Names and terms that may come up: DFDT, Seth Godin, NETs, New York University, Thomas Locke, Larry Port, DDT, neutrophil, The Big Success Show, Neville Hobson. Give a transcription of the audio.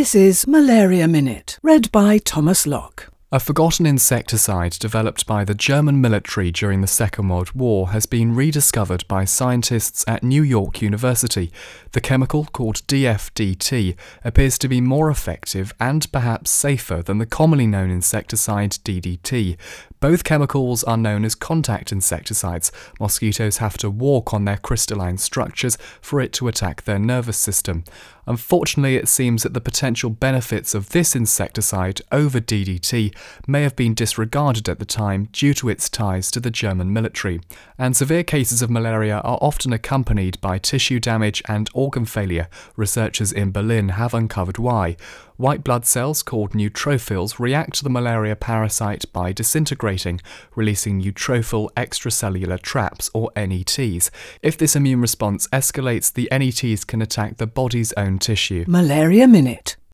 This is Malaria Minute, read by Thomas Locke. A forgotten insecticide developed by the German military during the Second World War has been rediscovered by scientists at New York University. The chemical, called DFDT, appears to be more effective and perhaps safer than the commonly known insecticide DDT. Both chemicals are known as contact insecticides. Mosquitoes have to walk on their crystalline structures for it to attack their nervous system. Unfortunately, it seems that the potential benefits of this insecticide over DDT may have been disregarded at the time due to its ties to the German military. And severe cases of malaria are often accompanied by tissue damage and organ failure. Researchers in Berlin have uncovered why. White blood cells, called neutrophils, react to the malaria parasite by disintegrating, releasing neutrophil extracellular traps, or NETs. If this immune response escalates, the NETs can attack the body's own tissue. Malaria Minute.